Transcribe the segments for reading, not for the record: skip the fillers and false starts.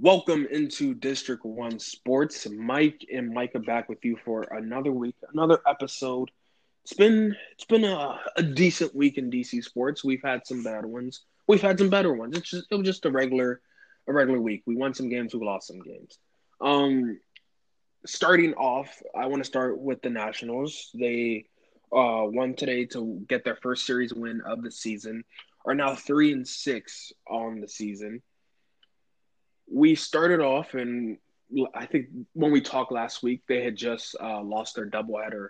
Welcome into District 1 Sports. Mike and Micah back with you for another week, another episode. It's been a decent week in DC sports. We've had some bad ones. We've had some better ones. It was just a regular week. We won some games. We lost some games. Starting off, I want to start with the Nationals. They won today to get their first series win of the season. Are now 3-6 on the season. We started off, and I think when we talked last week, they had just lost their doubleheader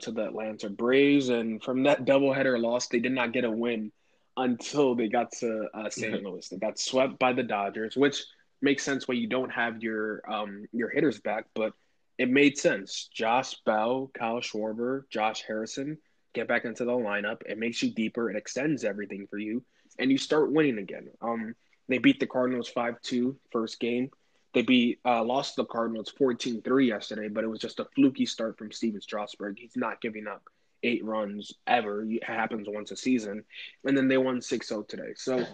to the Atlanta Braves. And from that doubleheader loss, they did not get a win until they got to St. Louis. They got swept by the Dodgers, which makes sense why you don't have your hitters back, but it made sense. Josh Bell, Kyle Schwarber, Josh Harrison get back into the lineup. It makes you deeper. It extends everything for you, and you start winning again. They beat the Cardinals 5-2 first game. They lost to the Cardinals 14-3 yesterday, but it was just a fluky start from Steven Strasburg. He's not giving up 8 runs ever. It happens once a season. And then they won 6-0 today. So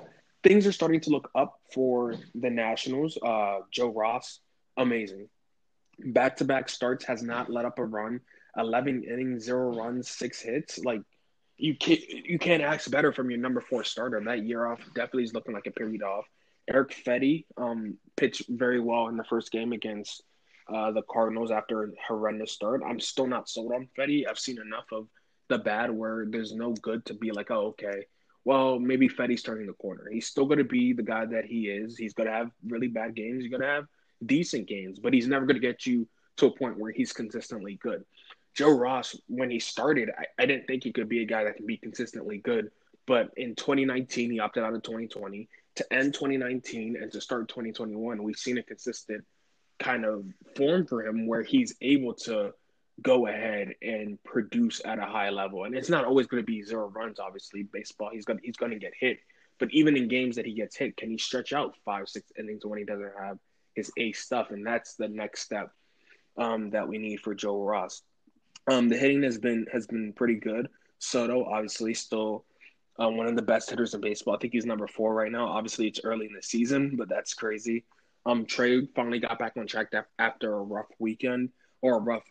things are starting to look up for the Nationals. Joe Ross, amazing. Back-to-back starts, has not let up a run. 11 innings, 0 runs, 6 hits. Like, you can't ask better from your number 4 starter. That year off definitely is looking like a period off. Eric Fetty pitched very well in the first game against the Cardinals after a horrendous start. I'm still not sold on Fetty. I've seen enough of the bad where there's no good to be like, oh, okay, well, maybe Fetty's turning the corner. He's still going to be the guy that he is. He's going to have really bad games. He's going to have decent games, but he's never going to get you to a point where he's consistently good. Joe Ross, when he started, I didn't think he could be a guy that can be consistently good. But in 2019, he opted out of 2020. To end 2019 and to start 2021, we've seen a consistent kind of form for him where he's able to go ahead and produce at a high level. And it's not always going to be 0 runs, obviously. Baseball, he's going to get hit. But even in games that he gets hit, can he stretch out 5-6 innings when he doesn't have his ace stuff? And that's the next step that we need for Joe Ross. The hitting has been pretty good. Soto, obviously, still one of the best hitters in baseball. I think he's number 4 right now. Obviously, it's early in the season, but that's crazy. Trey finally got back on track after a rough weekend or a rough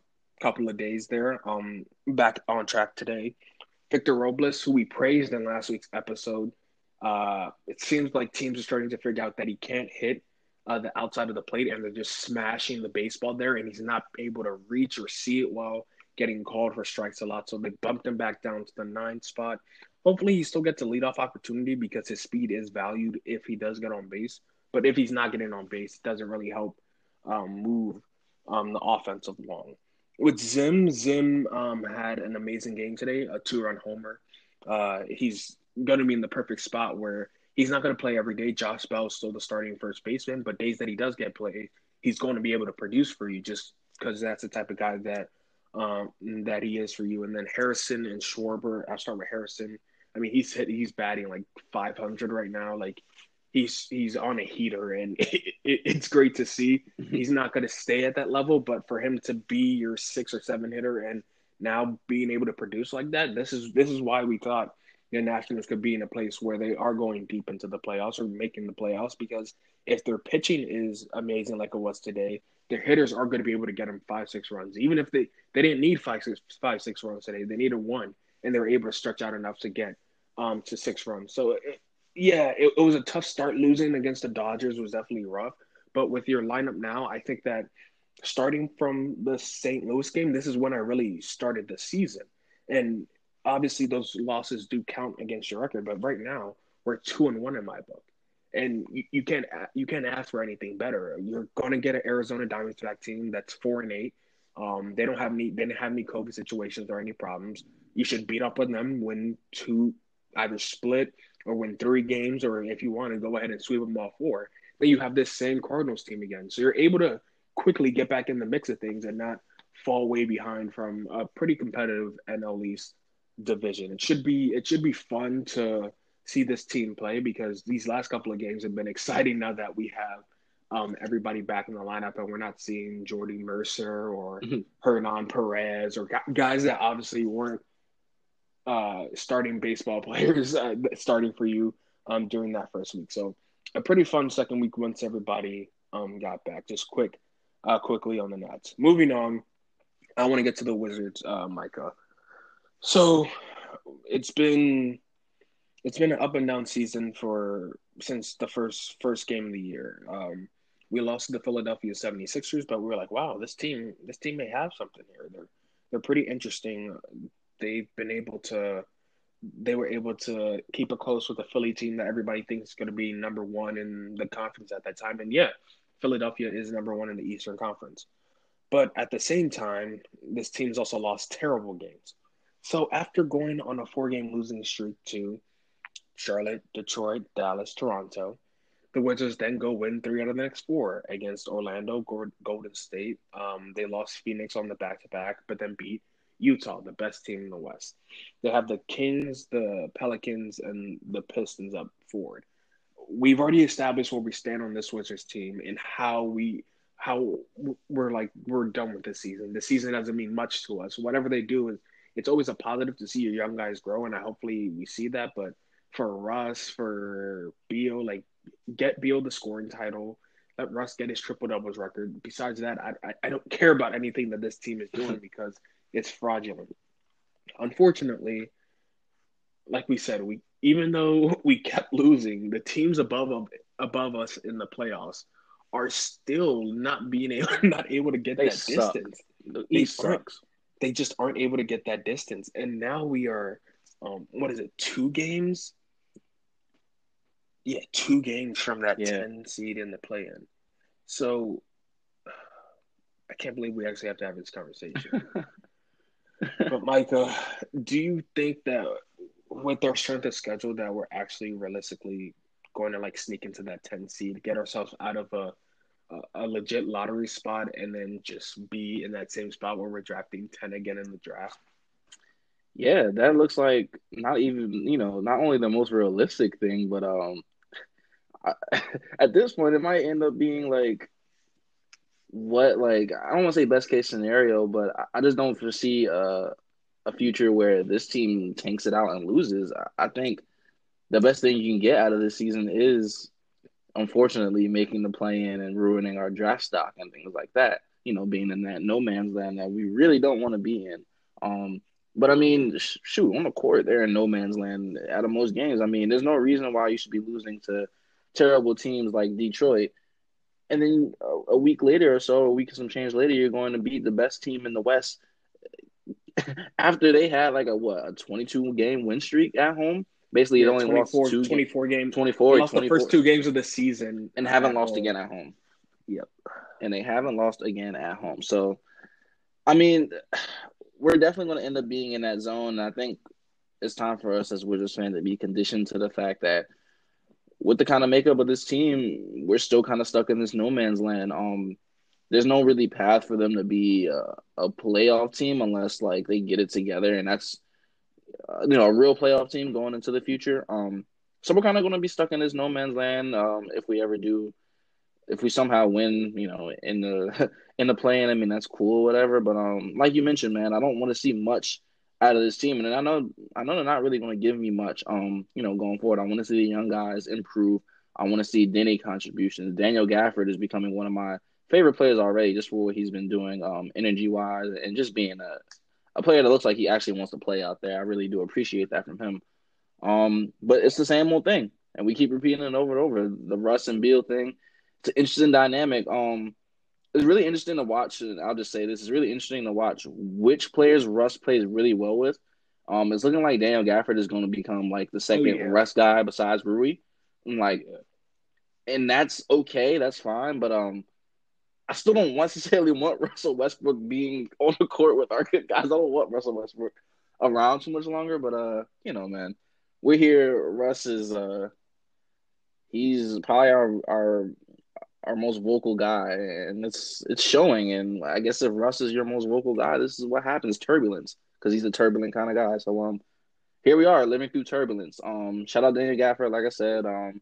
couple of days there. Back on track today. Victor Robles, who we praised in last week's episode, it seems like teams are starting to figure out that he can't hit the outside of the plate, and they're just smashing the baseball there, and he's not able to reach or see it well, getting called for strikes a lot. So they bumped him back down to the 9th spot. Hopefully he still gets a leadoff opportunity because his speed is valued if he does get on base. But if he's not getting on base, it doesn't really help move the offensive along. With Zim had an amazing game today, a 2-run homer. He's going to be in the perfect spot where he's not going to play every day. Josh Bell is still the starting first baseman, but days that he does get played, he's going to be able to produce for you just because that's the type of guy that he is for you. And then Harrison and Schwarber, I'll start with Harrison. I mean, he's batting like 500 right now. Like he's on a heater, and it's great to see. He's not going to stay at that level, but for him to be your 6 or 7 hitter and now being able to produce like that, this is why we thought the Nationals could be in a place where they are going deep into the playoffs or making the playoffs, because if their pitching is amazing like it was today, their hitters are going to be able to get them 5-6 runs. Even if they didn't need five, six runs today, they needed 1, and they were able to stretch out enough to get to 6 runs. So, it was a tough start. Losing against the Dodgers was definitely rough. But with your lineup now, I think that starting from the St. Louis game, this is when I really started the season. And obviously those losses do count against your record, but right now we're 2-1 in my book. And you can't ask for anything better. You're gonna get an Arizona Diamondback team that's 4-8. They don't have any COVID situations or any problems. You should beat up on them, win 2, either split or win 3 games, or if you want to go ahead and sweep them all 4. Then you have this same Cardinals team again, so you're able to quickly get back in the mix of things and not fall way behind from a pretty competitive NL East division. It should be fun to see this team play, because these last couple of games have been exciting now that we have everybody back in the lineup and we're not seeing Jordy Mercer or Hernan Perez or guys that obviously weren't starting baseball players starting for you during that first week. So a pretty fun second week once everybody got back. Just quickly on the Nets. Moving on, I want to get to the Wizards, Micah. So it's been an up and down season since the first game of the year. We lost to the Philadelphia 76ers, but we were like, wow, this team may have something here. They're pretty interesting. They were able to keep it close with the Philly team that everybody thinks is going to be number one in the conference at that time. And yeah, Philadelphia is number one in the Eastern Conference. But at the same time, this team's also lost terrible games. So after going on a 4-game losing streak to Charlotte, Detroit, Dallas, Toronto, the Wizards then go win 3 out of the next 4 against Orlando, Golden State. They lost Phoenix on the back-to-back, but then beat Utah, the best team in the West. They have the Kings, the Pelicans, and the Pistons up forward. We've already established where we stand on this Wizards team and how we're done with this season. The season doesn't mean much to us. Whatever they do, it's always a positive to see your young guys grow, and hopefully we see that. But for Russ, for Beal, get Beal the scoring title. Let Russ get his triple-doubles record. Besides that, I don't care about anything that this team is doing because it's fraudulent. Unfortunately, like we said, even though we kept losing, the teams above us in the playoffs are still not able to get that distance. They sucks. They just aren't able to get that distance. And now we are, 2 games? Yeah, 2 games from that 10 seed in the play-in. So I can't believe we actually have to have this conversation. But, Micah, do you think that with our strength of schedule that we're actually realistically going to, sneak into that 10 seed, get ourselves out of a legit lottery spot, and then just be in that same spot where we're drafting 10 again in the draft? Yeah, that looks like not even, not only the most realistic thing, but at this point, it might end up being I don't want to say best case scenario, but I just don't foresee a future where this team tanks it out and loses. I think the best thing you can get out of this season is, unfortunately, making the play-in and ruining our draft stock and things like that, being in that no man's land that we really don't want to be in. But, on the court, they're in no man's land out of most games. There's no reason why you should be losing to terrible teams like Detroit. And then a week later or so, a week and some change later, you're going to beat the best team in the West after they had a 22-game win streak at home. Basically, it only lost 24 games. 24. They lost 24. The first 2 games of the season. And haven't lost again at home. Yep. And they haven't lost again at home. So, we're definitely going to end up being in that zone. And I think it's time for us as Wizards fans to be conditioned to the fact that with the kind of makeup of this team, we're still kind of stuck in this no man's land. There's no really path for them to be a playoff team unless, they get it together. And that's a real playoff team going into the future. So we're kind of going to be stuck in this no man's land if we ever do. If we somehow win, in the play-in, that's cool, whatever. But like you mentioned, man, I don't want to see much out of this team. And I know they're not really going to give me much, going forward. I want to see the young guys improve. I want to see Denny contributions. Daniel Gafford is becoming one of my favorite players already just for what he's been doing energy-wise and just being a player that looks like he actually wants to play out there. I really do appreciate that from him. But it's the same old thing, and we keep repeating it over and over. The Russ and Beal thing, it's an interesting dynamic. It's really interesting to watch, and I'll just say this, it's really interesting to watch which players Russ plays really well with. It's looking like Daniel Gafford is going to become, the second Russ guy besides Rui. And that's okay, that's fine, but I still don't necessarily want Russell Westbrook being on the court with our good guys. I don't want Russell Westbrook around too much longer, but, man, we're here. Russ is he's probably our most vocal guy, and it's showing. And I guess if Russ is your most vocal guy, this is what happens, turbulence, because he's a turbulent kind of guy. So here we are living through turbulence. Shout out Daniel Gafford, like I said. I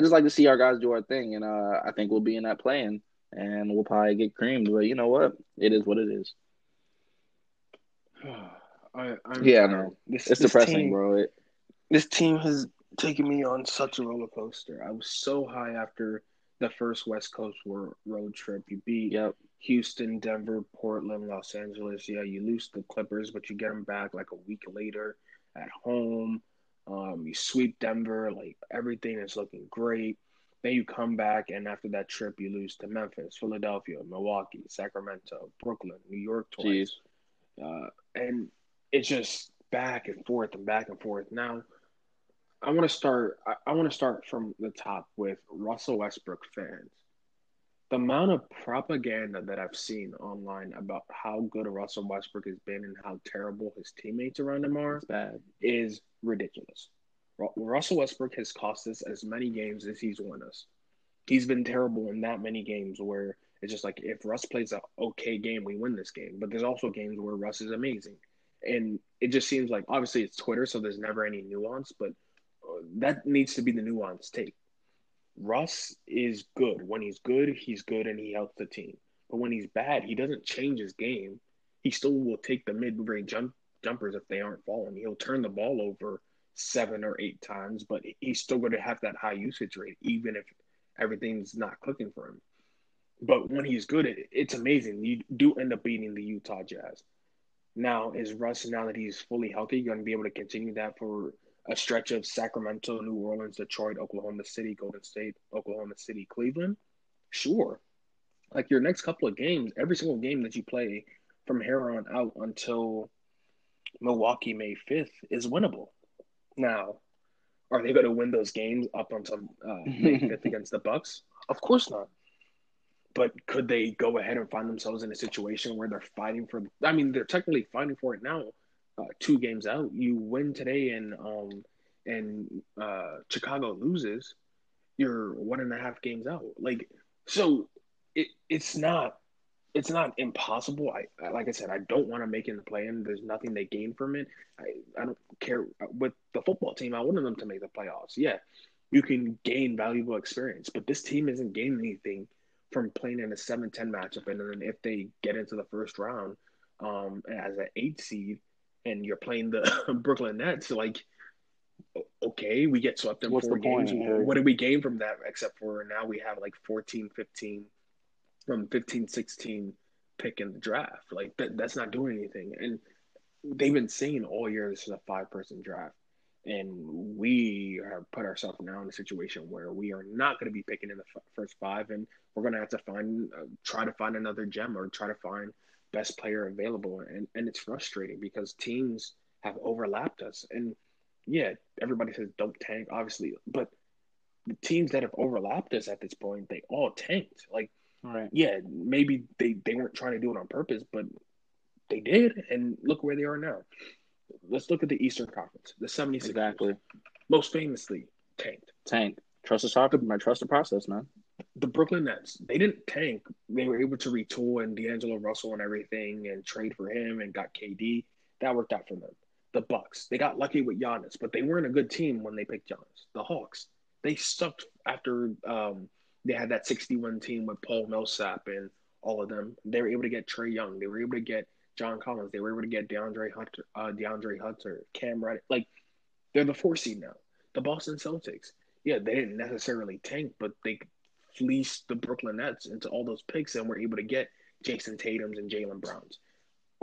just like to see our guys do our thing, and I think we'll be in that play-in. And we'll probably get creamed, but you know what? It is what it is. I know. It's depressing, bro. This team has taken me on such a roller coaster. I was so high after the first West Coast road trip. You beat Houston, Denver, Portland, Los Angeles. Yeah, you lose the Clippers, but you get them back like a week later at home. You sweep Denver. Like, everything is looking great. Then you come back, and after that trip, you lose to Memphis, Philadelphia, Milwaukee, Sacramento, Brooklyn, New York twice. And it's just back and forth and back and forth. Now, I want to start from the top with Russell Westbrook fans. The amount of propaganda that I've seen online about how good Russell Westbrook has been and how terrible his teammates around him are is ridiculous. Russell Westbrook has cost us as many games as he's won us. He's been terrible in that many games where it's just like, if Russ plays an okay game, we win this game. But there's also games where Russ is amazing. And it just seems like, obviously it's Twitter, so there's never any nuance, but that needs to be the nuance take. Russ is good. When he's good and he helps the team. But when he's bad, he doesn't change his game. He still will take the mid-range jumpers if they aren't falling. He'll turn the ball over 7 or 8 times, but he's still going to have that high usage rate, even if everything's not clicking for him. But when he's good, it's amazing. You do end up beating the Utah Jazz. Now, is Russ, now that he's fully healthy, going to be able to continue that for a stretch of Sacramento, New Orleans, Detroit, Oklahoma City, Golden State, Oklahoma City, Cleveland? Sure. Like, your next couple of games, every single game that you play from here on out until Milwaukee May 5th is winnable. Now, are they going to win those games up until May 5th against the Bucks? Of course not. But could they go ahead and find themselves in a situation where they're fighting for – I mean, they're technically fighting for it now, 2 games out. You win today and Chicago loses, you're 1.5 games out. Like, so it's not impossible. I like I said, I don't want to make it in the play-in. There's nothing they gain from it. I don't care. With the football team, I wanted them to make the playoffs. Yeah, you can gain valuable experience, but this team isn't gaining anything from playing in a 7-10 matchup. And then if they get into the first round as an 8 seed and you're playing the Brooklyn Nets, like, okay, we get swept in 4 games. What did we gain from that, except for now we have like 14-15 from 15-16 pick in the draft? Like, that's not doing anything. And they've been saying all year this is a 5-person draft. And we have put ourselves now in a situation where we are not going to be picking in the first 5, and we're going to have to try to find another gem or try to find best player available. And it's frustrating because teams have overlapped us. And yeah, everybody says don't tank, obviously, but the teams that have overlapped us at this point, they all tanked. Like, right. Yeah, maybe they weren't trying to do it on purpose, but they did, and look where they are now. Let's look at the Eastern Conference. The 76ers. Exactly. Most famously, tanked. Tanked. Trust the shop, I trust the process, man. The Brooklyn Nets, they didn't tank. They were able to retool and D'Angelo Russell and everything and trade for him and got KD. That worked out for them. The Bucks, they got lucky with Giannis, but they weren't a good team when they picked Giannis. The Hawks, they sucked after they had that 61 team with Paul Millsap and all of them. They were able to get Trae Young. They were able to get John Collins. They were able to get DeAndre Hunter, Cam Reddish. Like, they're the 4 seed now. The Boston Celtics, yeah, they didn't necessarily tank, but they fleeced the Brooklyn Nets into all those picks and were able to get Jason Tatum's and Jalen Brown's.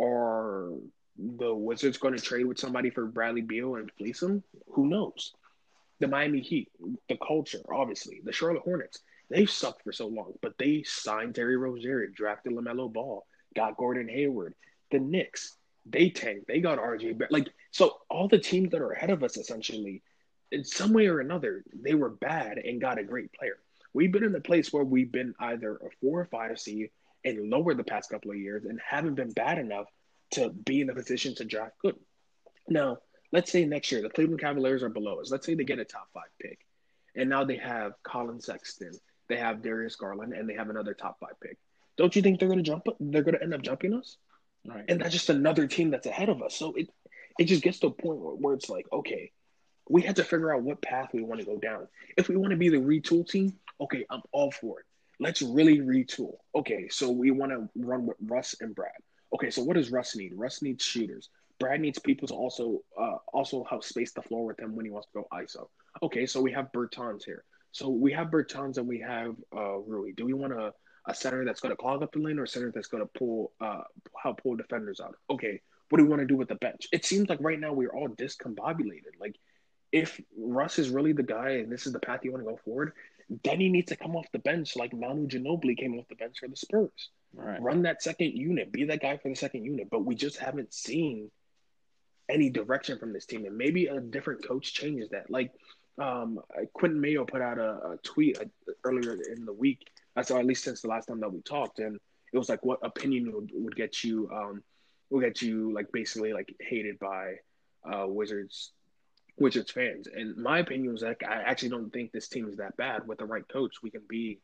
Are the Wizards going to trade with somebody for Bradley Beal and fleece him? Who knows? The Miami Heat, the culture, obviously. The Charlotte Hornets, they've sucked for so long, but they signed Terry Rozier, drafted LaMelo Ball, got Gordon Hayward. The Knicks, they tanked. They got RJ Barrett. Like, so all the teams that are ahead of us, essentially, in some way or another, they were bad and got a great player. We've been in a place where we've been either a 4 or 5 seed and lower the past couple of years and haven't been bad enough to be in a position to draft good. Now, let's say next year the Cleveland Cavaliers are below us. Let's say they get a top 5 pick, and now they have Colin Sexton, they have Darius Garland, and they have another top 5 pick. Don't you think they're going to jump? They're going to end up jumping us? Right. And that's just another team that's ahead of us. So it just gets to a point where it's like, okay, we have to figure out what path we want to go down. If we want to be the retool team, okay, I'm all for it. Let's really retool. Okay, so we want to run with Russ and Brad. Okay, so what does Russ need? Russ needs shooters. Brad needs people to also help space the floor with him when he wants to go ISO. Okay, so we have Bertans here. So we have Bertans and we have Rui. Do we want a center that's going to clog up the lane or a center that's going to pull defenders out? Okay, what do we want to do with the bench? It seems like right now we're all discombobulated. Like, if Russ is really the guy and this is the path you want to go forward, then he needs to come off the bench like Manu Ginobili came off the bench for the Spurs. Right. Run that second unit. Be that guy for the second unit. But we just haven't seen any direction from this team. And maybe a different coach changes that. Like, Quentin Mayo put out a tweet earlier in the week. So at least since the last time that we talked, and it was like, what opinion would get you like basically like hated by Wizards fans? And my opinion was like, I actually don't think this team is that bad. With the right coach, we can be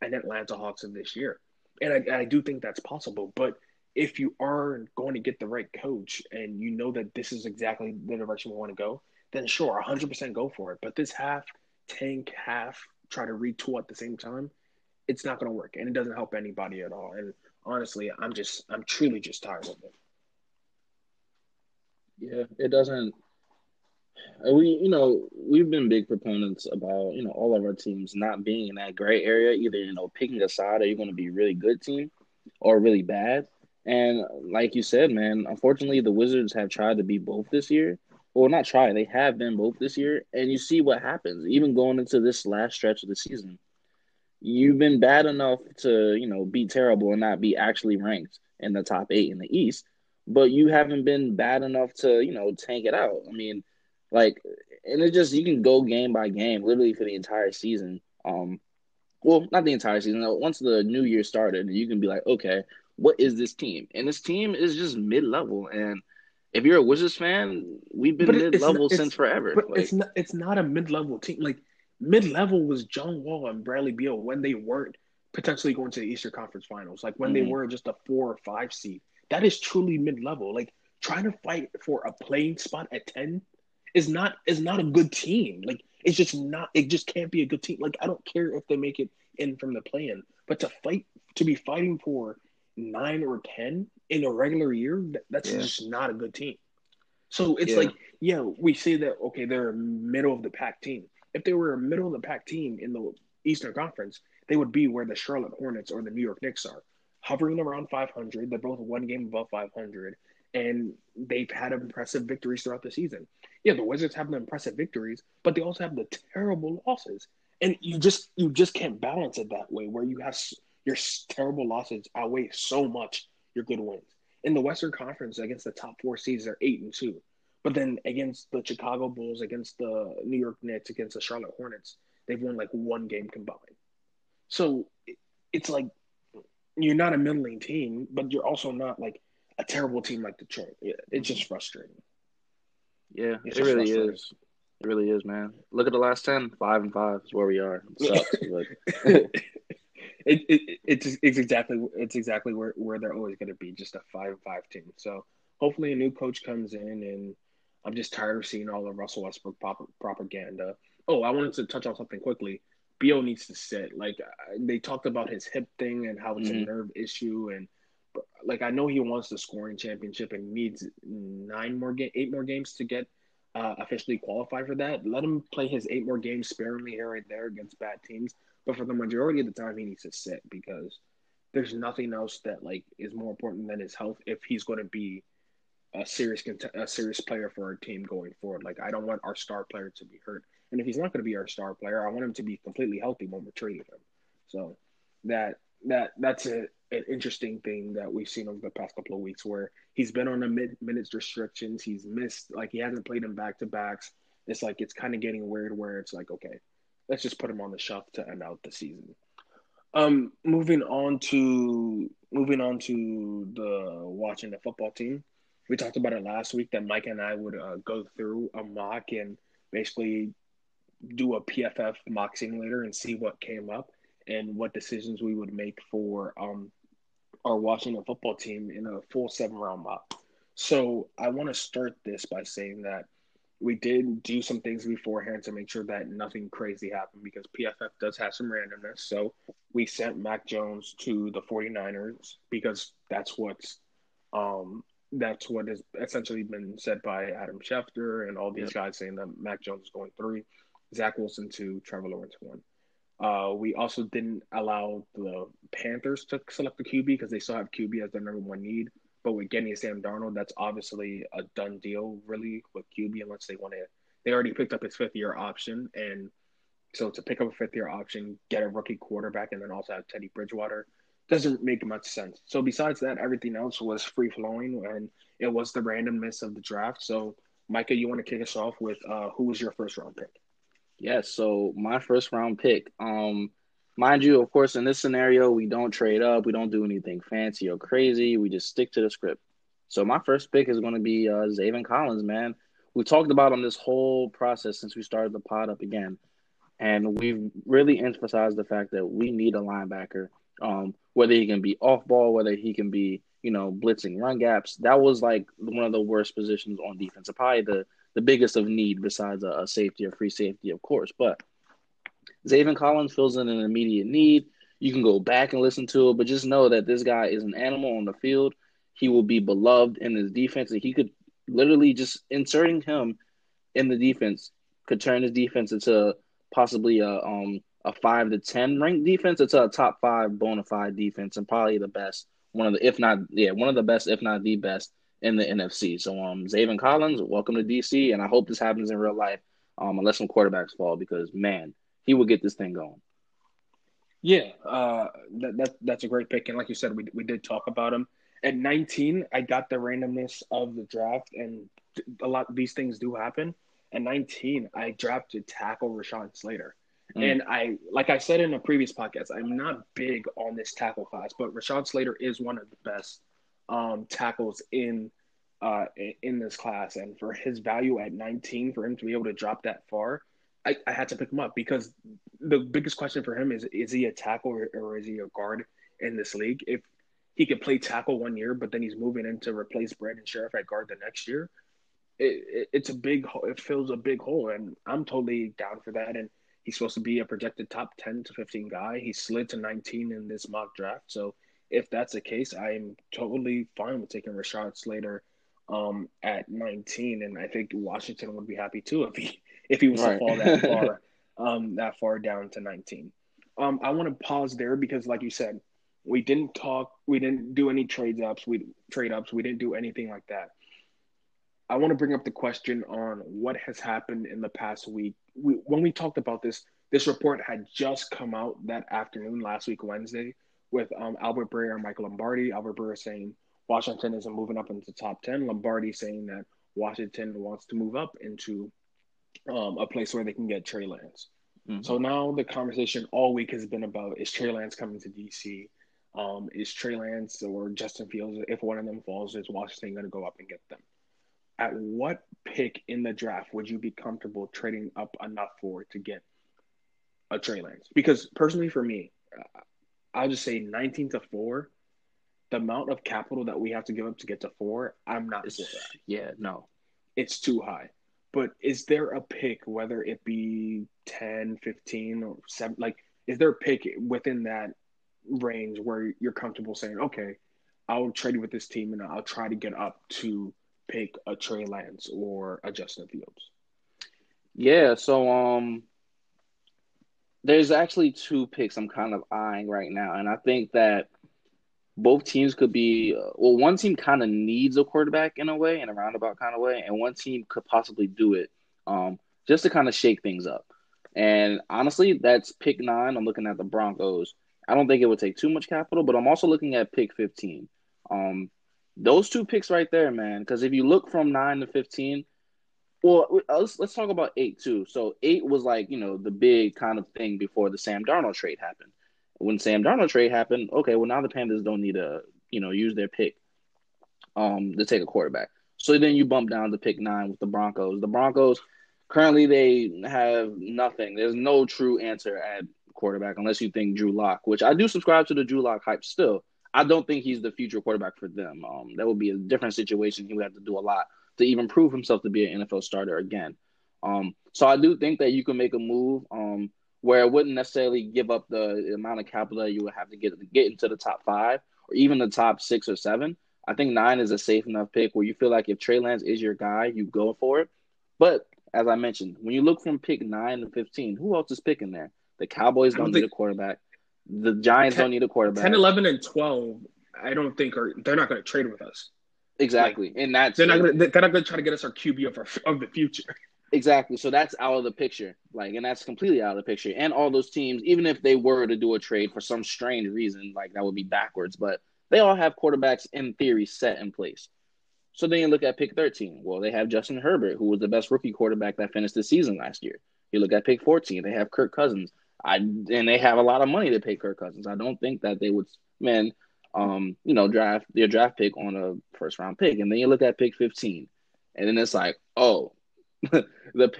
an Atlanta Hawks of this year, and I do think that's possible. But if you are going to get the right coach, and you know that this is exactly the direction we want to go, then sure, 100% go for it. But this half tank, half try to retool at the same time, it's not going to work, and it doesn't help anybody at all. And honestly, I'm truly just tired of it. Yeah, it doesn't. We've been big proponents about, all of our teams not being in that gray area, either, picking a side, are you going to be a really good team or really bad? And like you said, man, unfortunately, the Wizards have tried to be both this year. Well, not try, they have been both this year. And you see what happens, even going into this last stretch of the season. You've been bad enough to, be terrible and not be actually ranked in the top 8 in the East, but you haven't been bad enough to, tank it out. I mean, like, and it just, you can go game by game, literally for the entire season. Well, not the entire season. Once the new year started, you can be like, okay, what is this team? And this team is just mid-level. And if you're a Wizards fan, we've been mid-level since forever. But like, it's not a mid-level team. Like, mid-level was John Wall and Bradley Beal when they weren't potentially going to the Eastern Conference Finals, like when they were just a 4 or 5 seed. That is truly mid-level. Like, trying to fight for a playing spot at 10 is not a good team. Like, it's just not. It just can't be a good team. Like, I don't care if they make it in from the play-in, but to be fighting for 9 or 10 in a regular year, that's just not a good team. So it's like, yeah, we say that okay, they're a middle of the pack team. If they were a middle-of-the-pack team in the Eastern Conference, they would be where the Charlotte Hornets or the New York Knicks are, hovering around 500. They're both one game above 500, and they've had impressive victories throughout the season. Yeah, the Wizards have the impressive victories, but they also have the terrible losses. And you just can't balance it that way, where you have your terrible losses outweigh so much your good wins. In the Western Conference, against the top 4 seeds, they're 8-2. But then against the Chicago Bulls, against the New York Knicks, against the Charlotte Hornets, they've won like 1 game combined. So it's like, you're not a middling team, but you're also not like a terrible team like Detroit. It's just frustrating. Yeah, it really is. It really is, man. Look at the last 10, 5-5 is where we are. It sucks, but... it's exactly where they're always going to be, just a 5-5 team. So hopefully a new coach comes in, and I'm just tired of seeing all the Russell Westbrook propaganda. Oh, I wanted to touch on something quickly. Beal needs to sit. Like, they talked about his hip thing and how it's a nerve issue. And, like, I know he wants the scoring championship and needs 8 more games to get officially qualified for that. Let him play his 8 more games sparingly here and there against bad teams. But for the majority of the time, he needs to sit, because there's nothing else that, like, is more important than his health if he's going to be a serious player for our team going forward. Like, I don't want our star player to be hurt. And if he's not going to be our star player, I want him to be completely healthy when we're trading him. So that's an interesting thing that we've seen over the past couple of weeks, where he's been on the minutes restrictions. He's missed, like, he hasn't played in back-to-backs. It's like, it's kind of getting weird, where it's like, okay, let's just put him on the shelf to end out the season. Moving on to the Washington football team. We talked about it last week that Mike and I would go through a mock and basically do a PFF mock simulator and see what came up and what decisions we would make for our Washington football team in a full 7-round mock. So I want to start this by saying that we did do some things beforehand to make sure that nothing crazy happened, because PFF does have some randomness. So we sent Mac Jones to the 49ers because that's what has essentially been said by Adam Schefter and all these guys, saying that Mac Jones is going 3. Zach Wilson 2, Trevor Lawrence 1. We also didn't allow the Panthers to select the QB because they still have QB as their number one need. But with getting Sam Darnold, that's obviously a done deal, really, with QB, unless they want to. They already picked up his fifth-year option, and so to pick up a fifth-year option, get a rookie quarterback, and then also have Teddy Bridgewater doesn't make much sense. So besides that, everything else was free-flowing, and it was the randomness of the draft. So, Micah, you want to kick us off with who was your first-round pick? Yeah, so my first-round pick, mind you, of course, in this scenario, we don't trade up. We don't do anything fancy or crazy. We just stick to the script. So my first pick is going to be Zayvon Collins, man. We talked about him this whole process since we started the pod up again, and we've really emphasized the fact that we need a linebacker, whether he can be off-ball, whether he can be, you know, blitzing run gaps. That was, like, one of the worst positions on defense, probably the biggest of need besides a safety or free safety, of course. But Zayvon Collins fills in an immediate need. You can go back and listen to it, but just know that this guy is an animal on the field. He will be beloved in his defense, and he could literally just inserting him in the defense could turn his defense into possibly a 5 to 10 ranked defense. It's a top 5 bona fide defense and probably the best, if not the best in the NFC. So Zayvon Collins, welcome to DC, and I hope this happens in real life, unless some quarterbacks fall, because man, he will get this thing going. Yeah, that's a great pick, and like you said, we did talk about him at 19. I got the randomness of the draft, and a lot of these things do happen. At 19, I drafted tackle Rashawn Slater, and I, like I said in a previous podcast, I'm not big on this tackle class, but Rashawn Slater is one of the best tackles in this class, and for his value at 19, for him to be able to drop that far, I had to pick him up because the biggest question for him is he a tackle or is he a guard in this league? If he could play tackle one year, but then he's moving in to replace Brandon Sheriff at guard the next year, it's a big hole. It fills a big hole, and I'm totally down for that. And he's supposed to be a projected top 10 to 15 guy. He slid to 19 in this mock draft. So if that's the case, I'm totally fine with taking Rashawn Slater at 19, and I think Washington would be happy too if he was to fall that far that far down to 19. I want to pause there because, like you said, we didn't do any trade ups, we didn't do anything like that. I want to bring up the question on what has happened in the past week. When we talked about this report had just come out that afternoon last week, Wednesday, with Albert Breer and Mike Lombardi. Albert Breer saying Washington isn't moving up into top 10. Lombardi saying that Washington wants to move up into a place where they can get Trey Lance. Mm-hmm. So now the conversation all week has been about, is Trey Lance coming to D.C.? Is Trey Lance or Justin Fields, if one of them falls, is Washington going to go up and get them? At what pick in the draft would you be comfortable trading up enough for to get a Trey Lance? Because personally for me, I'll just say 19 to 4, the amount of capital that we have to give up to get to 4, I'm not sure. Yeah, no. It's too high. But is there a pick, whether it be 10, 15, or 7, like, is there a pick within that range where you're comfortable saying, okay, I'll trade with this team and I'll try to get up to pick a Trey Lance or a Justin Fields? Yeah, so there's actually 2 picks I'm kind of eyeing right now, and I think that both teams could be – well, one team kind of needs a quarterback in a way, in a roundabout kind of way, and one team could possibly do it just to kind of shake things up. And honestly, that's pick 9. I'm looking at the Broncos. I don't think it would take too much capital, but I'm also looking at pick 15. Those 2 picks right there, man, because if you look from 9 to 15 – well, let's talk about 8 too. So 8 was like, you know, the big kind of thing before the Sam Darnold trade happened. When Sam Darnold trade happened, okay, well, now the Panthers don't need to, you know, use their pick to take a quarterback. So then you bump down to pick 9 with the Broncos. The Broncos, currently they have nothing. There's no true answer at quarterback unless you think Drew Locke, which I do subscribe to the Drew Locke hype still. I don't think he's the future quarterback for them. That would be a different situation. He would have to do a lot to even prove himself to be an NFL starter again. So I do think that you can make a move where it wouldn't necessarily give up the amount of capital that you would have to get into the top 5 or even the top 6 or 7. I think 9 is a safe enough pick where you feel like if Trey Lance is your guy, you go for it. But as I mentioned, when you look from pick 9 to 15, who else is picking there? The Cowboys don't need a quarterback. The Giants don't need a quarterback. 10, 11, and 12, I don't think are – they're not going to trade with us. Exactly. Like, and that's – They're not going to try to get us our QB of the future. Exactly. So that's out of the picture. Like, and that's completely out of the picture. And all those teams, even if they were to do a trade for some strange reason, like that would be backwards. But they all have quarterbacks in theory set in place. So then you look at pick 13. Well, they have Justin Herbert, who was the best rookie quarterback that finished the season last year. You look at pick 14. They have Kirk Cousins. And they have a lot of money to pay Kirk Cousins. I don't think that they would spend, draft their draft pick on a first-round pick. And then you look at pick 15. And then it's like, oh, the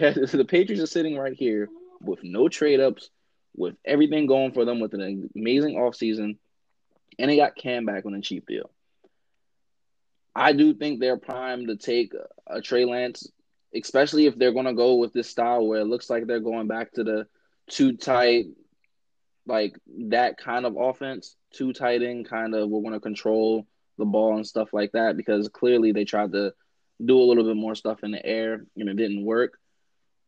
Patriots are sitting right here with no trade-ups, with everything going for them, with an amazing offseason. And they got Cam back on a cheap deal. I do think they're primed to take a Trey Lance, especially if they're going to go with this style where it looks like they're going back to the too tight, like that kind of offense, too tight end kind of, we're going to control the ball and stuff like that, because clearly they tried to do a little bit more stuff in the air and it didn't work.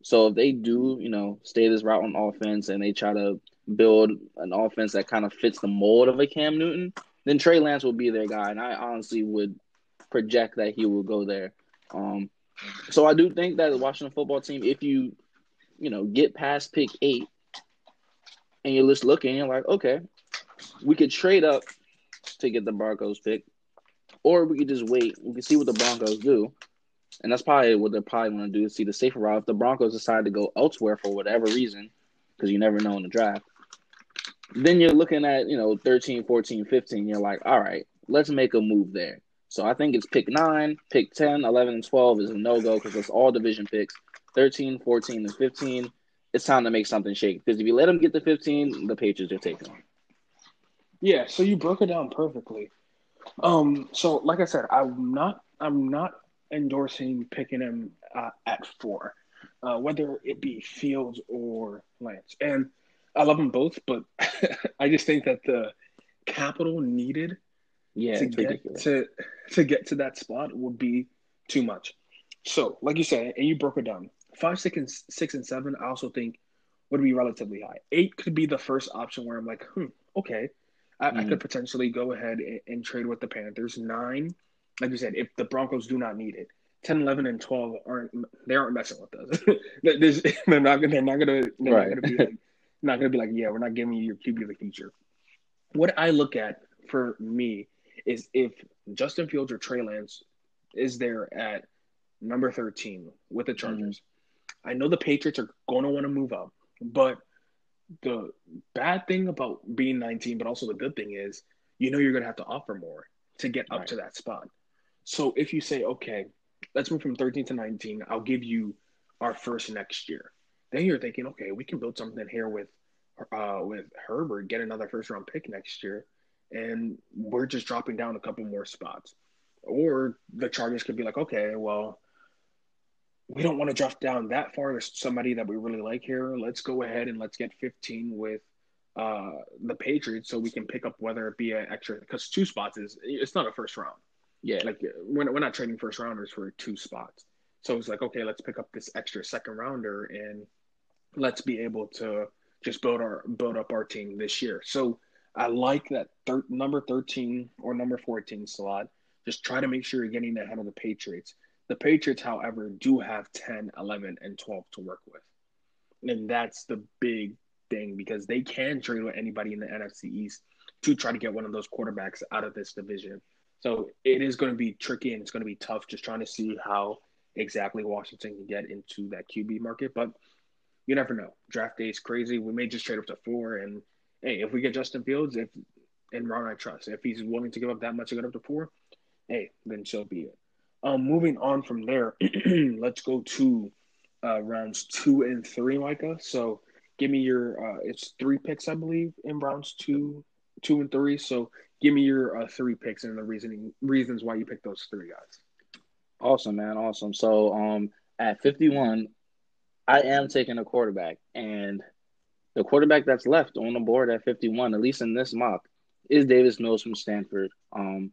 So if they do, stay this route on offense and they try to build an offense that kind of fits the mold of a Cam Newton, then Trey Lance will be their guy. And I honestly would project that he will go there. So I do think that the Washington football team, if you get past pick 8 and you're just looking, you're like, okay, we could trade up to get the Broncos pick, or we could just wait. We could see what the Broncos do. And that's probably what they're probably going to do, is see the safer route. If the Broncos decide to go elsewhere for whatever reason, because you never know in the draft, then you're looking at, 13, 14, 15. You're like, all right, let's make a move there. So I think it's pick 9, pick 10, 11, and 12 is a no-go because it's all division picks. 13, 14, and 15, it's time to make something shake. Because if you let them get to 15, the Patriots are taking them. Yeah, so you broke it down perfectly. So like I said, I'm not endorsing picking him at 4, whether it be Fields or Lance. And I love them both, but I just think that the capital needed to get to that spot would be too much. So, like you said, and you broke it down, 5, 6, and 7, I also think would be relatively high. 8 could be the first option where I'm like, okay, I could potentially go ahead and trade with the Panthers. 9, like you said, if the Broncos do not need it. 10, 11, and 12 aren't messing with us. they're not gonna be like, yeah, we're not giving you your QB of the future. What I look at for me is if Justin Fields or Trey Lance is there at number 13 with the Chargers. Mm-hmm. I know the Patriots are going to want to move up, but the bad thing about being 19, but also the good thing is, you're going to have to offer more to get up to that spot. So if you say, okay, let's move from 13 to 19, I'll give you our first next year. Then you're thinking, okay, we can build something here with Herbert, get another first-round pick next year. And we're just dropping down a couple more spots. Or the Chargers could be like, okay, well, we don't want to draft down that far to somebody that we really like here. Let's go ahead and let's get 15 with the Patriots so we can pick up whether it be an extra – because 2 spots is – it's not a first round. Yeah. Like, we're not trading first rounders for 2 spots. So it's like, okay, let's pick up this extra second rounder and let's be able to just build up our team this year. So I like that number 13 or number 14 slot. Just try to make sure you're getting ahead of the Patriots. The Patriots, however, do have 10, 11, and 12 to work with. And that's the big thing, because they can trade with anybody in the NFC East to try to get one of those quarterbacks out of this division. So it is going to be tricky and it's going to be tough just trying to see how exactly Washington can get into that QB market. But you never know. Draft day is crazy. We may just trade up to 4. And, hey, if we get Justin Fields, and Ron I trust, if he's willing to give up that much to get up to 4, hey, then so be it. Moving on from there, let's go to rounds 2 and 3, Micah. So give me your – it's 3 picks, I believe, in rounds 2, 2, and 3. So give me your 3 picks and the reasons why you picked those 3 guys. Awesome, man. Awesome. So at 51, I am taking a quarterback. And the quarterback that's left on the board at 51, at least in this mock, is Davis Mills from Stanford. And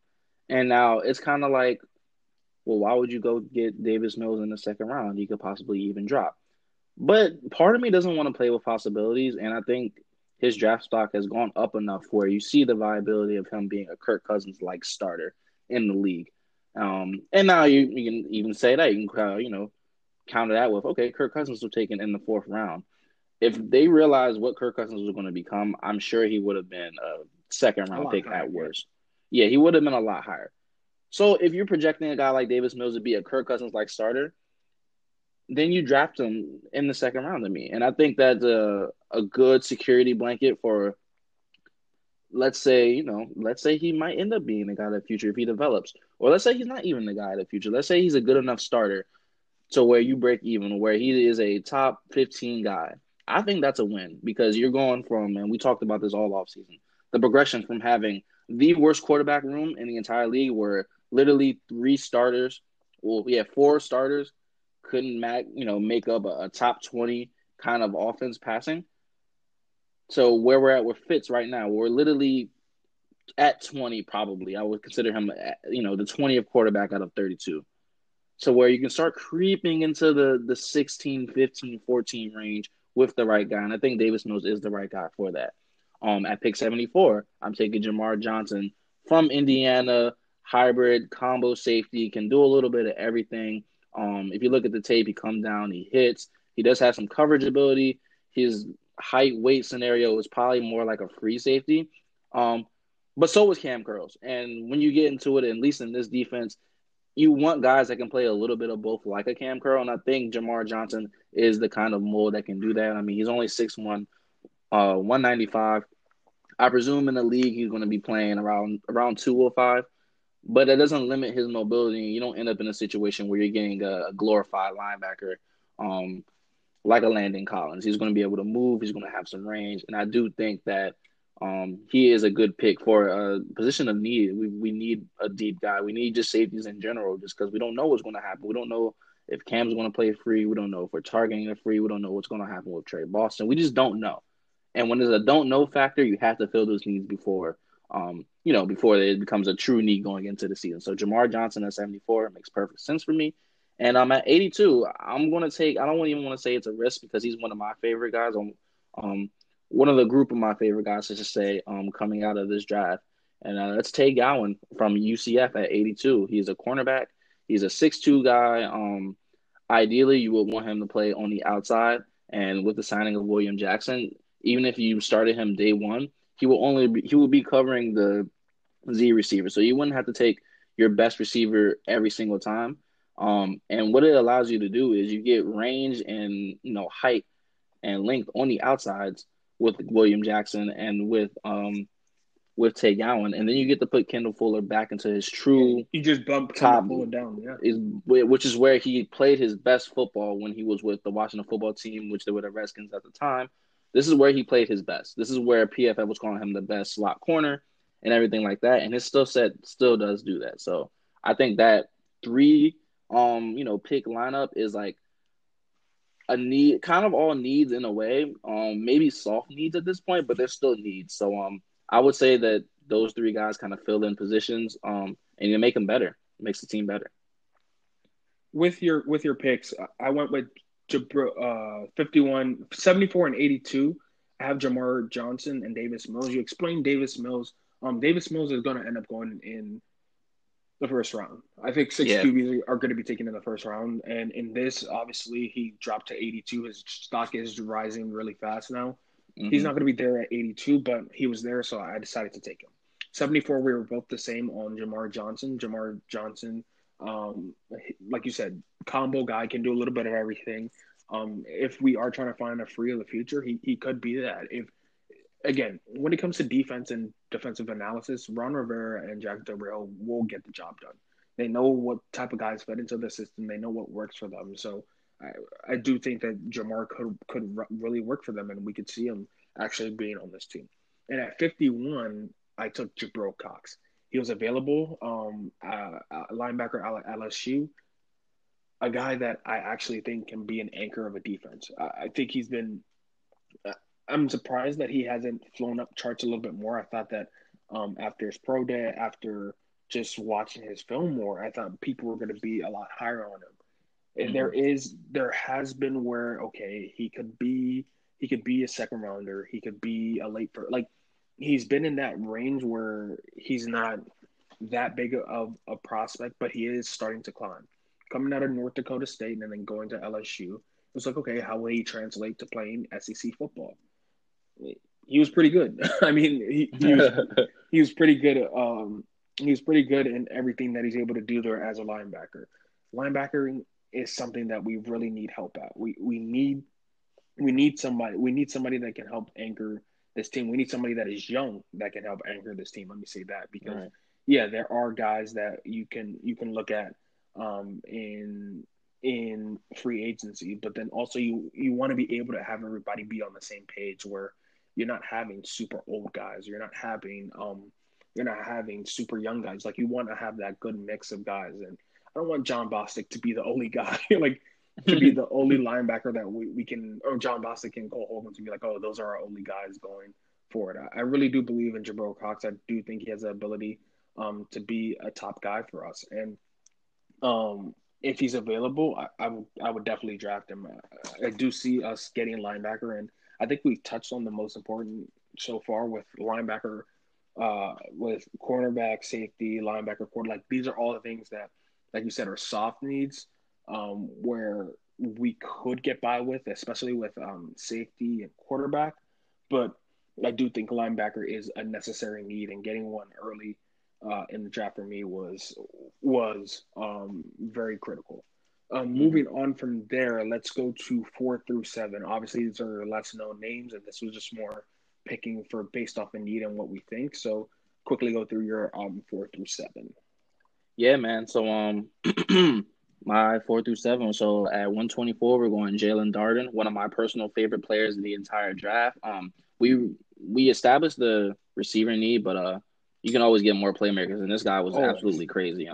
now it's kind of like well, why would you go get Davis Mills in the second round? He could possibly even drop. But part of me doesn't want to play with possibilities, and I think his draft stock has gone up enough where you see the viability of him being a Kirk Cousins-like starter in the league. And now you can even say that. You can, counter that with, okay, Kirk Cousins was taken in the fourth round. If they realized what Kirk Cousins was going to become, I'm sure he would have been a second-round pick at worst. Yeah, he would have been a lot higher. So if you're projecting a guy like Davis Mills to be a Kirk Cousins-like starter, then you draft him in the second round to me. And I think that's a good security blanket for, let's say he might end up being the guy of the future if he develops. Or let's say he's not even the guy of the future. Let's say he's a good enough starter to where you break even, where he is a top 15 guy. I think that's a win because you're going from, and we talked about this all offseason, the progression from having the worst quarterback room in the entire league where literally four starters couldn't make up a top 20 kind of offense passing. So where we're at with Fitz right now, we're literally at 20 probably. I would consider him, the 20th quarterback out of 32. So where you can start creeping into the 16, 15, 14 range with the right guy. And I think Davis Mills is the right guy for that. At pick 74, I'm taking Jamar Johnson from Indiana, hybrid, combo safety, can do a little bit of everything. If you look at the tape, he comes down, he hits. He does have some coverage ability. His height-weight scenario is probably more like a free safety. But so was Cam Curls. And when you get into it, at least in this defense, you want guys that can play a little bit of both like a Cam Curl. And I think Jamar Johnson is the kind of mold that can do that. I mean, he's only 6'1", 195. I presume in the league he's going to be playing around 205. But that doesn't limit his mobility. You don't end up in a situation where you're getting a glorified linebacker like a Landon Collins. He's going to be able to move. He's going to have some range. And I do think that he is a good pick for a position of need. We need a deep guy. We need just safeties in general just because we don't know what's going to happen. We don't know if Cam's going to play free. We don't know if we're targeting a free. We don't know what's going to happen with Trey Boston. We just don't know. And when there's a don't know factor, you have to fill those needs before it becomes a true need going into the season. So Jamar Johnson at 74 makes perfect sense for me. And I'm at 82. I'm going to take – I don't even want to say it's a risk because he's one of my favorite guys. One of the group of my favorite guys, to say, coming out of this draft. And let's take Gowan from UCF at 82. He's a cornerback. He's a 6'2 guy. Ideally, you would want him to play on the outside. And with the signing of William Jackson, even if you started him day one, he will be covering the Z receiver. So you wouldn't have to take your best receiver every single time. And what it allows you to do is you get range and height and length on the outsides with William Jackson and with Tae Gowan. And then you get to put Kendall Fuller back into his true – You just bumped Kendall Fuller down, yeah. Which is where he played his best football when he was with the Washington football team, which they were the Redskins at the time. This is where he played his best. This is where PFF was calling him the best slot corner and everything like that. And his skill set still does do that. So I think that three, pick lineup is like a need, kind of all needs in a way. Maybe soft needs at this point, but they're still needs. So I would say that those three guys kind of fill in positions. And you make them better. It makes the team better. With your picks, I went with 51, 74, and 82. I have Jamar Johnson and Davis Mills. You explained Davis Mills. Davis Mills is going to end up going in the first round. I think QBs are going to be taken in the first round. And in this, obviously, he dropped to 82. His stock is rising really fast now. Mm-hmm. He's not going to be there at 82, but he was there, so I decided to take him. 74, we were both the same on Jamar Johnson. Jamar Johnson, like you said, combo guy, can do a little bit of everything. If we are trying to find a free of the future, he could be that. If again, when it comes to defense and defensive analysis, Ron Rivera and Jack Del Rio will get the job done. They know what type of guys fit into the system. They know what works for them. So I do think that Jamar could really work for them, and we could see him actually being on this team. And at 51, I took Jabril Cox. He was available, linebacker at LSU, a guy that I actually think can be an anchor of a defense. I think he's been – I'm surprised that he hasn't flown up charts a little bit more. I thought that after his pro day, after just watching his film more, I thought people were going to be a lot higher on him. And there has been where, okay, he could be a second rounder. He could be a late first. Like, he's been in that range where he's not that big of a prospect, but he is starting to climb. Coming out of North Dakota State and then going to LSU, it was like, okay, how will he translate to playing SEC football? He was pretty good. I mean, he was pretty good. He was pretty good in everything that he's able to do there as a linebacker. Linebackering is something that we really need help at. We need somebody that can help anchor this team. We need somebody that is young that can help anchor this team. Let me say that, because yeah, there are guys that you can look at in free agency, but then also you want to be able to have everybody be on the same page where you're not having super old guys. You're not having super young guys. Like, you want to have that good mix of guys. And I don't want John Bostic to be the only guy, like, to be the only linebacker that we can, or John Bostic and Cole Holcomb to be like, oh, those are our only guys going forward. I really do believe in Jabril Cox. I do think he has the ability to be a top guy for us. And if he's available, I would definitely draft him. I do see us getting a linebacker, and I think we've touched on the most important so far with linebacker, with cornerback, safety, linebacker, quarterback. Like, these are all the things that, like you said, are soft needs, where we could get by with, especially with safety and quarterback. But I do think linebacker is a necessary need, and getting one early in the draft for me was very critical. Moving on from there, let's go to 4 through 7. Obviously, these are less known names, and this was just more picking for based off a need and what we think. So quickly go through your 4 through 7. Yeah, man. So my 4 through 7. So at 124, we're going Jalen Darden, one of my personal favorite players in the entire draft. We established the receiver need, but you can always get more playmakers, and this guy was absolutely crazy.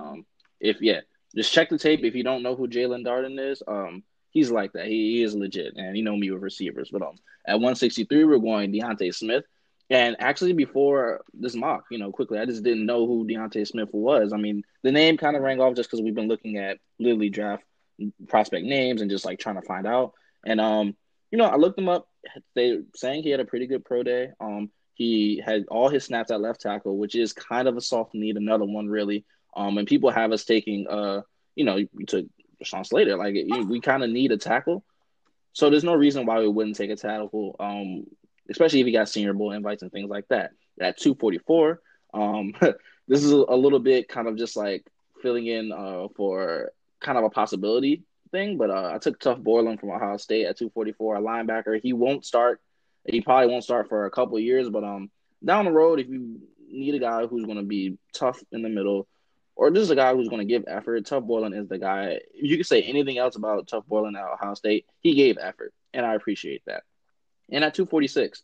Just check the tape. If you don't know who Jalen Darden is, he's like that. He is legit, and you know me with receivers. But at 163, we're going Deontay Smith. And actually, before this mock, quickly, I just didn't know who Deontay Smith was. I mean, the name kind of rang off just because we've been looking at literally draft prospect names and just, like, trying to find out. And, I looked him up. They saying he had a pretty good pro day. He had all his snaps at left tackle, which is kind of a soft need, another one, really. And people have us taking, you took Rashawn Slater. Like, we kind of need a tackle. So there's no reason why we wouldn't take a tackle, especially if you got Senior Bowl invites and things like that. At 244, this is a little bit kind of just like filling in for kind of a possibility thing, but I took Tuf Borland from Ohio State at 244, a linebacker. He probably won't start for a couple of years, but down the road, if you need a guy who's going to be tough in the middle, or just a guy who's going to give effort, Tuf Borland is the guy. If you could say anything else about Tuf Borland at Ohio State, he gave effort, and I appreciate that. And at 246,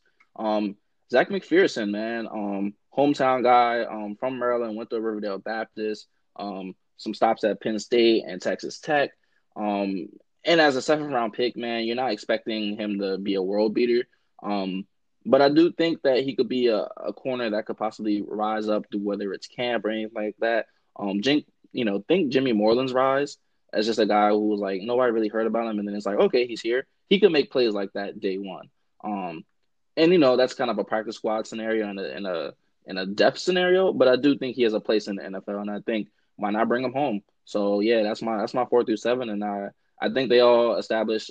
Zach McPherson, man, hometown guy from Maryland, went to Riverdale Baptist, some stops at Penn State and Texas Tech. And as a second-round pick, man, you're not expecting him to be a world beater. But I do think that he could be a corner that could possibly rise up to whether it's camp or anything like that. Think Jimmy Moreland's rise as just a guy who was like, nobody really heard about him. And then it's like, okay, he's here. He could make plays like that day one. And that's kind of a practice squad scenario and a depth scenario, but I do think he has a place in the NFL, and I think why not bring him home? So yeah, that's my 4 through 7, and I think they all establish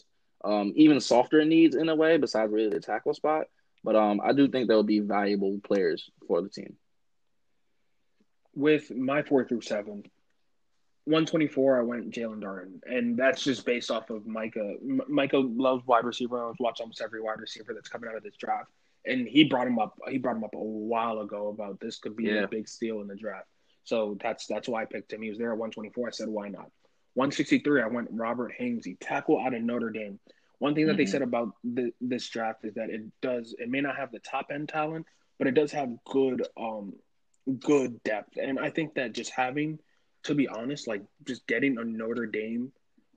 even softer needs in a way besides really the tackle spot, but I do think they'll be valuable players for the team. With my 4 through 7, 124, I went Jalen Darden, and that's just based off of Micah. Micah loves wide receiver. I've watched almost every wide receiver that's coming out of this draft, and he brought him up. He brought him up a while ago about this could be a big steal in the draft. So that's why I picked him. He was there at 124. I said, why not? 163, I went Robert Hainsey, tackle out of Notre Dame. One thing that they said about this draft is that it may not have the top end talent, but it does have good depth, and I think that just having, to be honest, like just getting a Notre Dame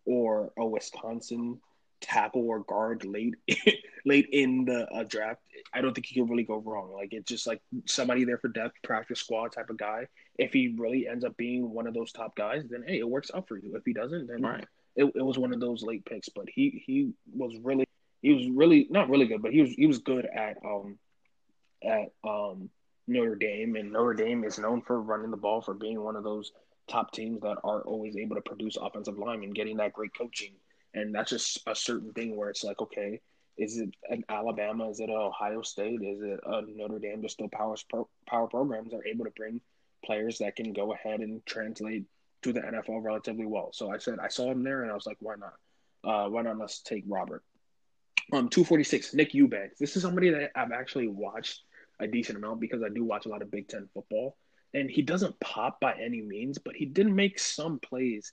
or a Wisconsin tackle or guard late in the draft, I don't think he can really go wrong. Like, it's just like somebody there for depth, practice squad type of guy. If he really ends up being one of those top guys, then hey, it works out for you. If he doesn't, then right. It was one of those late picks. But he was really not really good, but he was good at Notre Dame, and Notre Dame is known for running the ball, for being one of those top teams that are always able to produce offensive linemen, getting that great coaching. And that's just a certain thing where it's like, okay, is it an Alabama? Is it an Ohio State? Is it a Notre Dame? There's still power programs that are able to bring players that can go ahead and translate to the NFL relatively well. So I saw him there, and I was like, why not? Let's take Robert. 246, Nick Eubanks. This is somebody that I've actually watched a decent amount because I do watch a lot of Big Ten football. And he doesn't pop by any means, but he did make some plays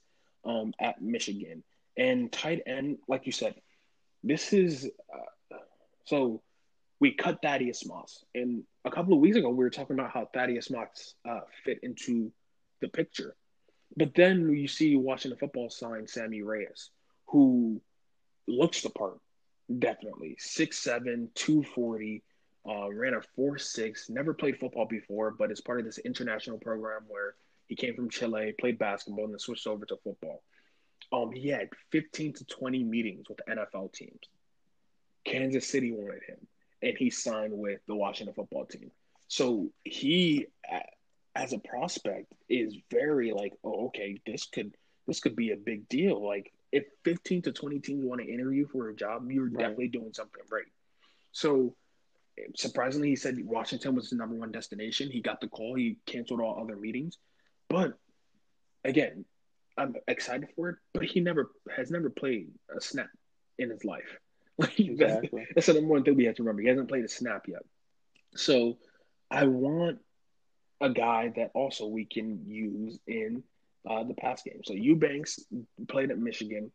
at Michigan. And tight end, like you said, this is so we cut Thaddeus Moss. And a couple of weeks ago, we were talking about how Thaddeus Moss fit into the picture. But then you see Washington football sign Sammy Reyes, who looks the part, definitely. 6'7", 240, ran a 4.6, never played football before, but is part of this international program where he came from Chile, played basketball, and then switched over to football. He had 15 to 20 meetings with NFL teams. Kansas City wanted him, and he signed with the Washington football team. So he, as a prospect, is very like, oh, okay, this could be a big deal. Like, if 15 to 20 teams want to interview for a job, you're right. Definitely doing something right. So surprisingly, he said Washington was his number one destination. He got the call. He canceled all other meetings. But again, I'm excited for it, but he has never played a snap in his life. Like, exactly. That's the number one thing we have to remember. He hasn't played a snap yet. So I want a guy that also we can use in the pass game. So Eubanks played at Michigan.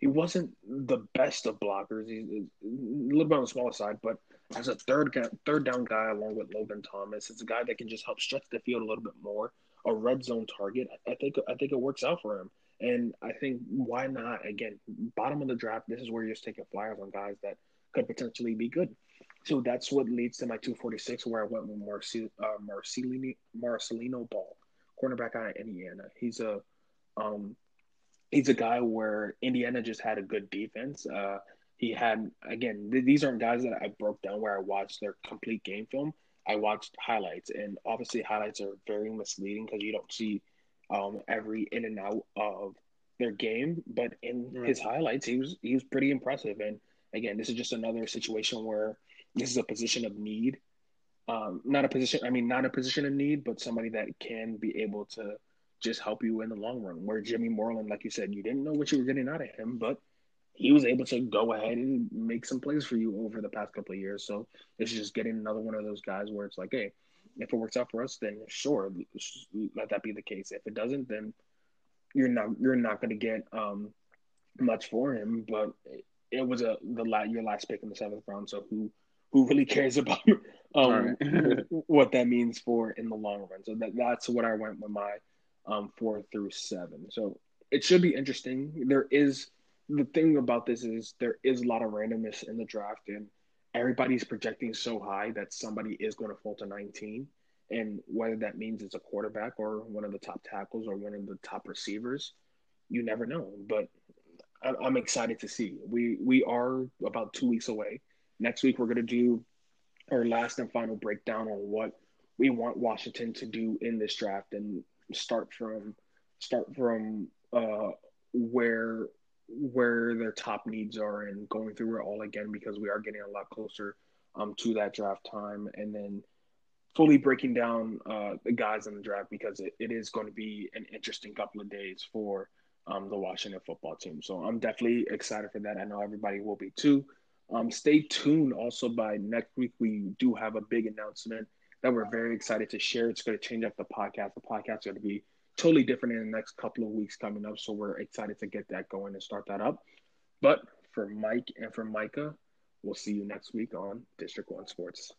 He wasn't the best of blockers. He's a little bit on the smaller side, but as a third down guy along with Logan Thomas, it's a guy that can just help stretch the field a little bit more. A red zone target, I think it works out for him. And I think, why not? Again, bottom of the draft, this is where you're just taking flyers on guys that could potentially be good. So that's what leads to my 246, where I went with Marcelino Ball, cornerback out of Indiana. He's a guy where Indiana just had a good defense. He had, again, these aren't guys that I broke down where I watched their complete game film. I watched highlights, and obviously highlights are very misleading because you don't see every in and out of their game. But in his highlights, he was pretty impressive. And again, this is just another situation where this is a position of need, but somebody that can be able to just help you in the long run. Where Jimmy Moreland, like you said, you didn't know what you were getting out of him, but he was able to go ahead and make some plays for you over the past couple of years. So it's just getting another one of those guys where it's like, hey, if it works out for us, then sure, let that be the case. If it doesn't, then you're not going to get much for him. But it was your last pick in the seventh round, so who really cares about what that means for in the long run? So that's what I went with my 4 through 7. So it should be interesting. The thing about this is there is a lot of randomness in the draft, and everybody's projecting so high that somebody is going to fall to 19. And whether that means it's a quarterback or one of the top tackles or one of the top receivers, you never know. But I'm excited to see. We are about 2 weeks away. Next week, we're going to do our last and final breakdown on what we want Washington to do in this draft and start from where their top needs are and going through it all again, because we are getting a lot closer to that draft time, and then fully breaking down the guys in the draft, because it is going to be an interesting couple of days for the Washington football team. So I'm definitely excited for that. I know everybody will be too. Stay tuned. Also, by next week, we do have a big announcement that we're very excited to share. It's going to change up the podcast. The podcast is going to be totally different in the next couple of weeks coming up. So we're excited to get that going and start that up. But for Mike and for Micah, we'll see you next week on District 1 Sports.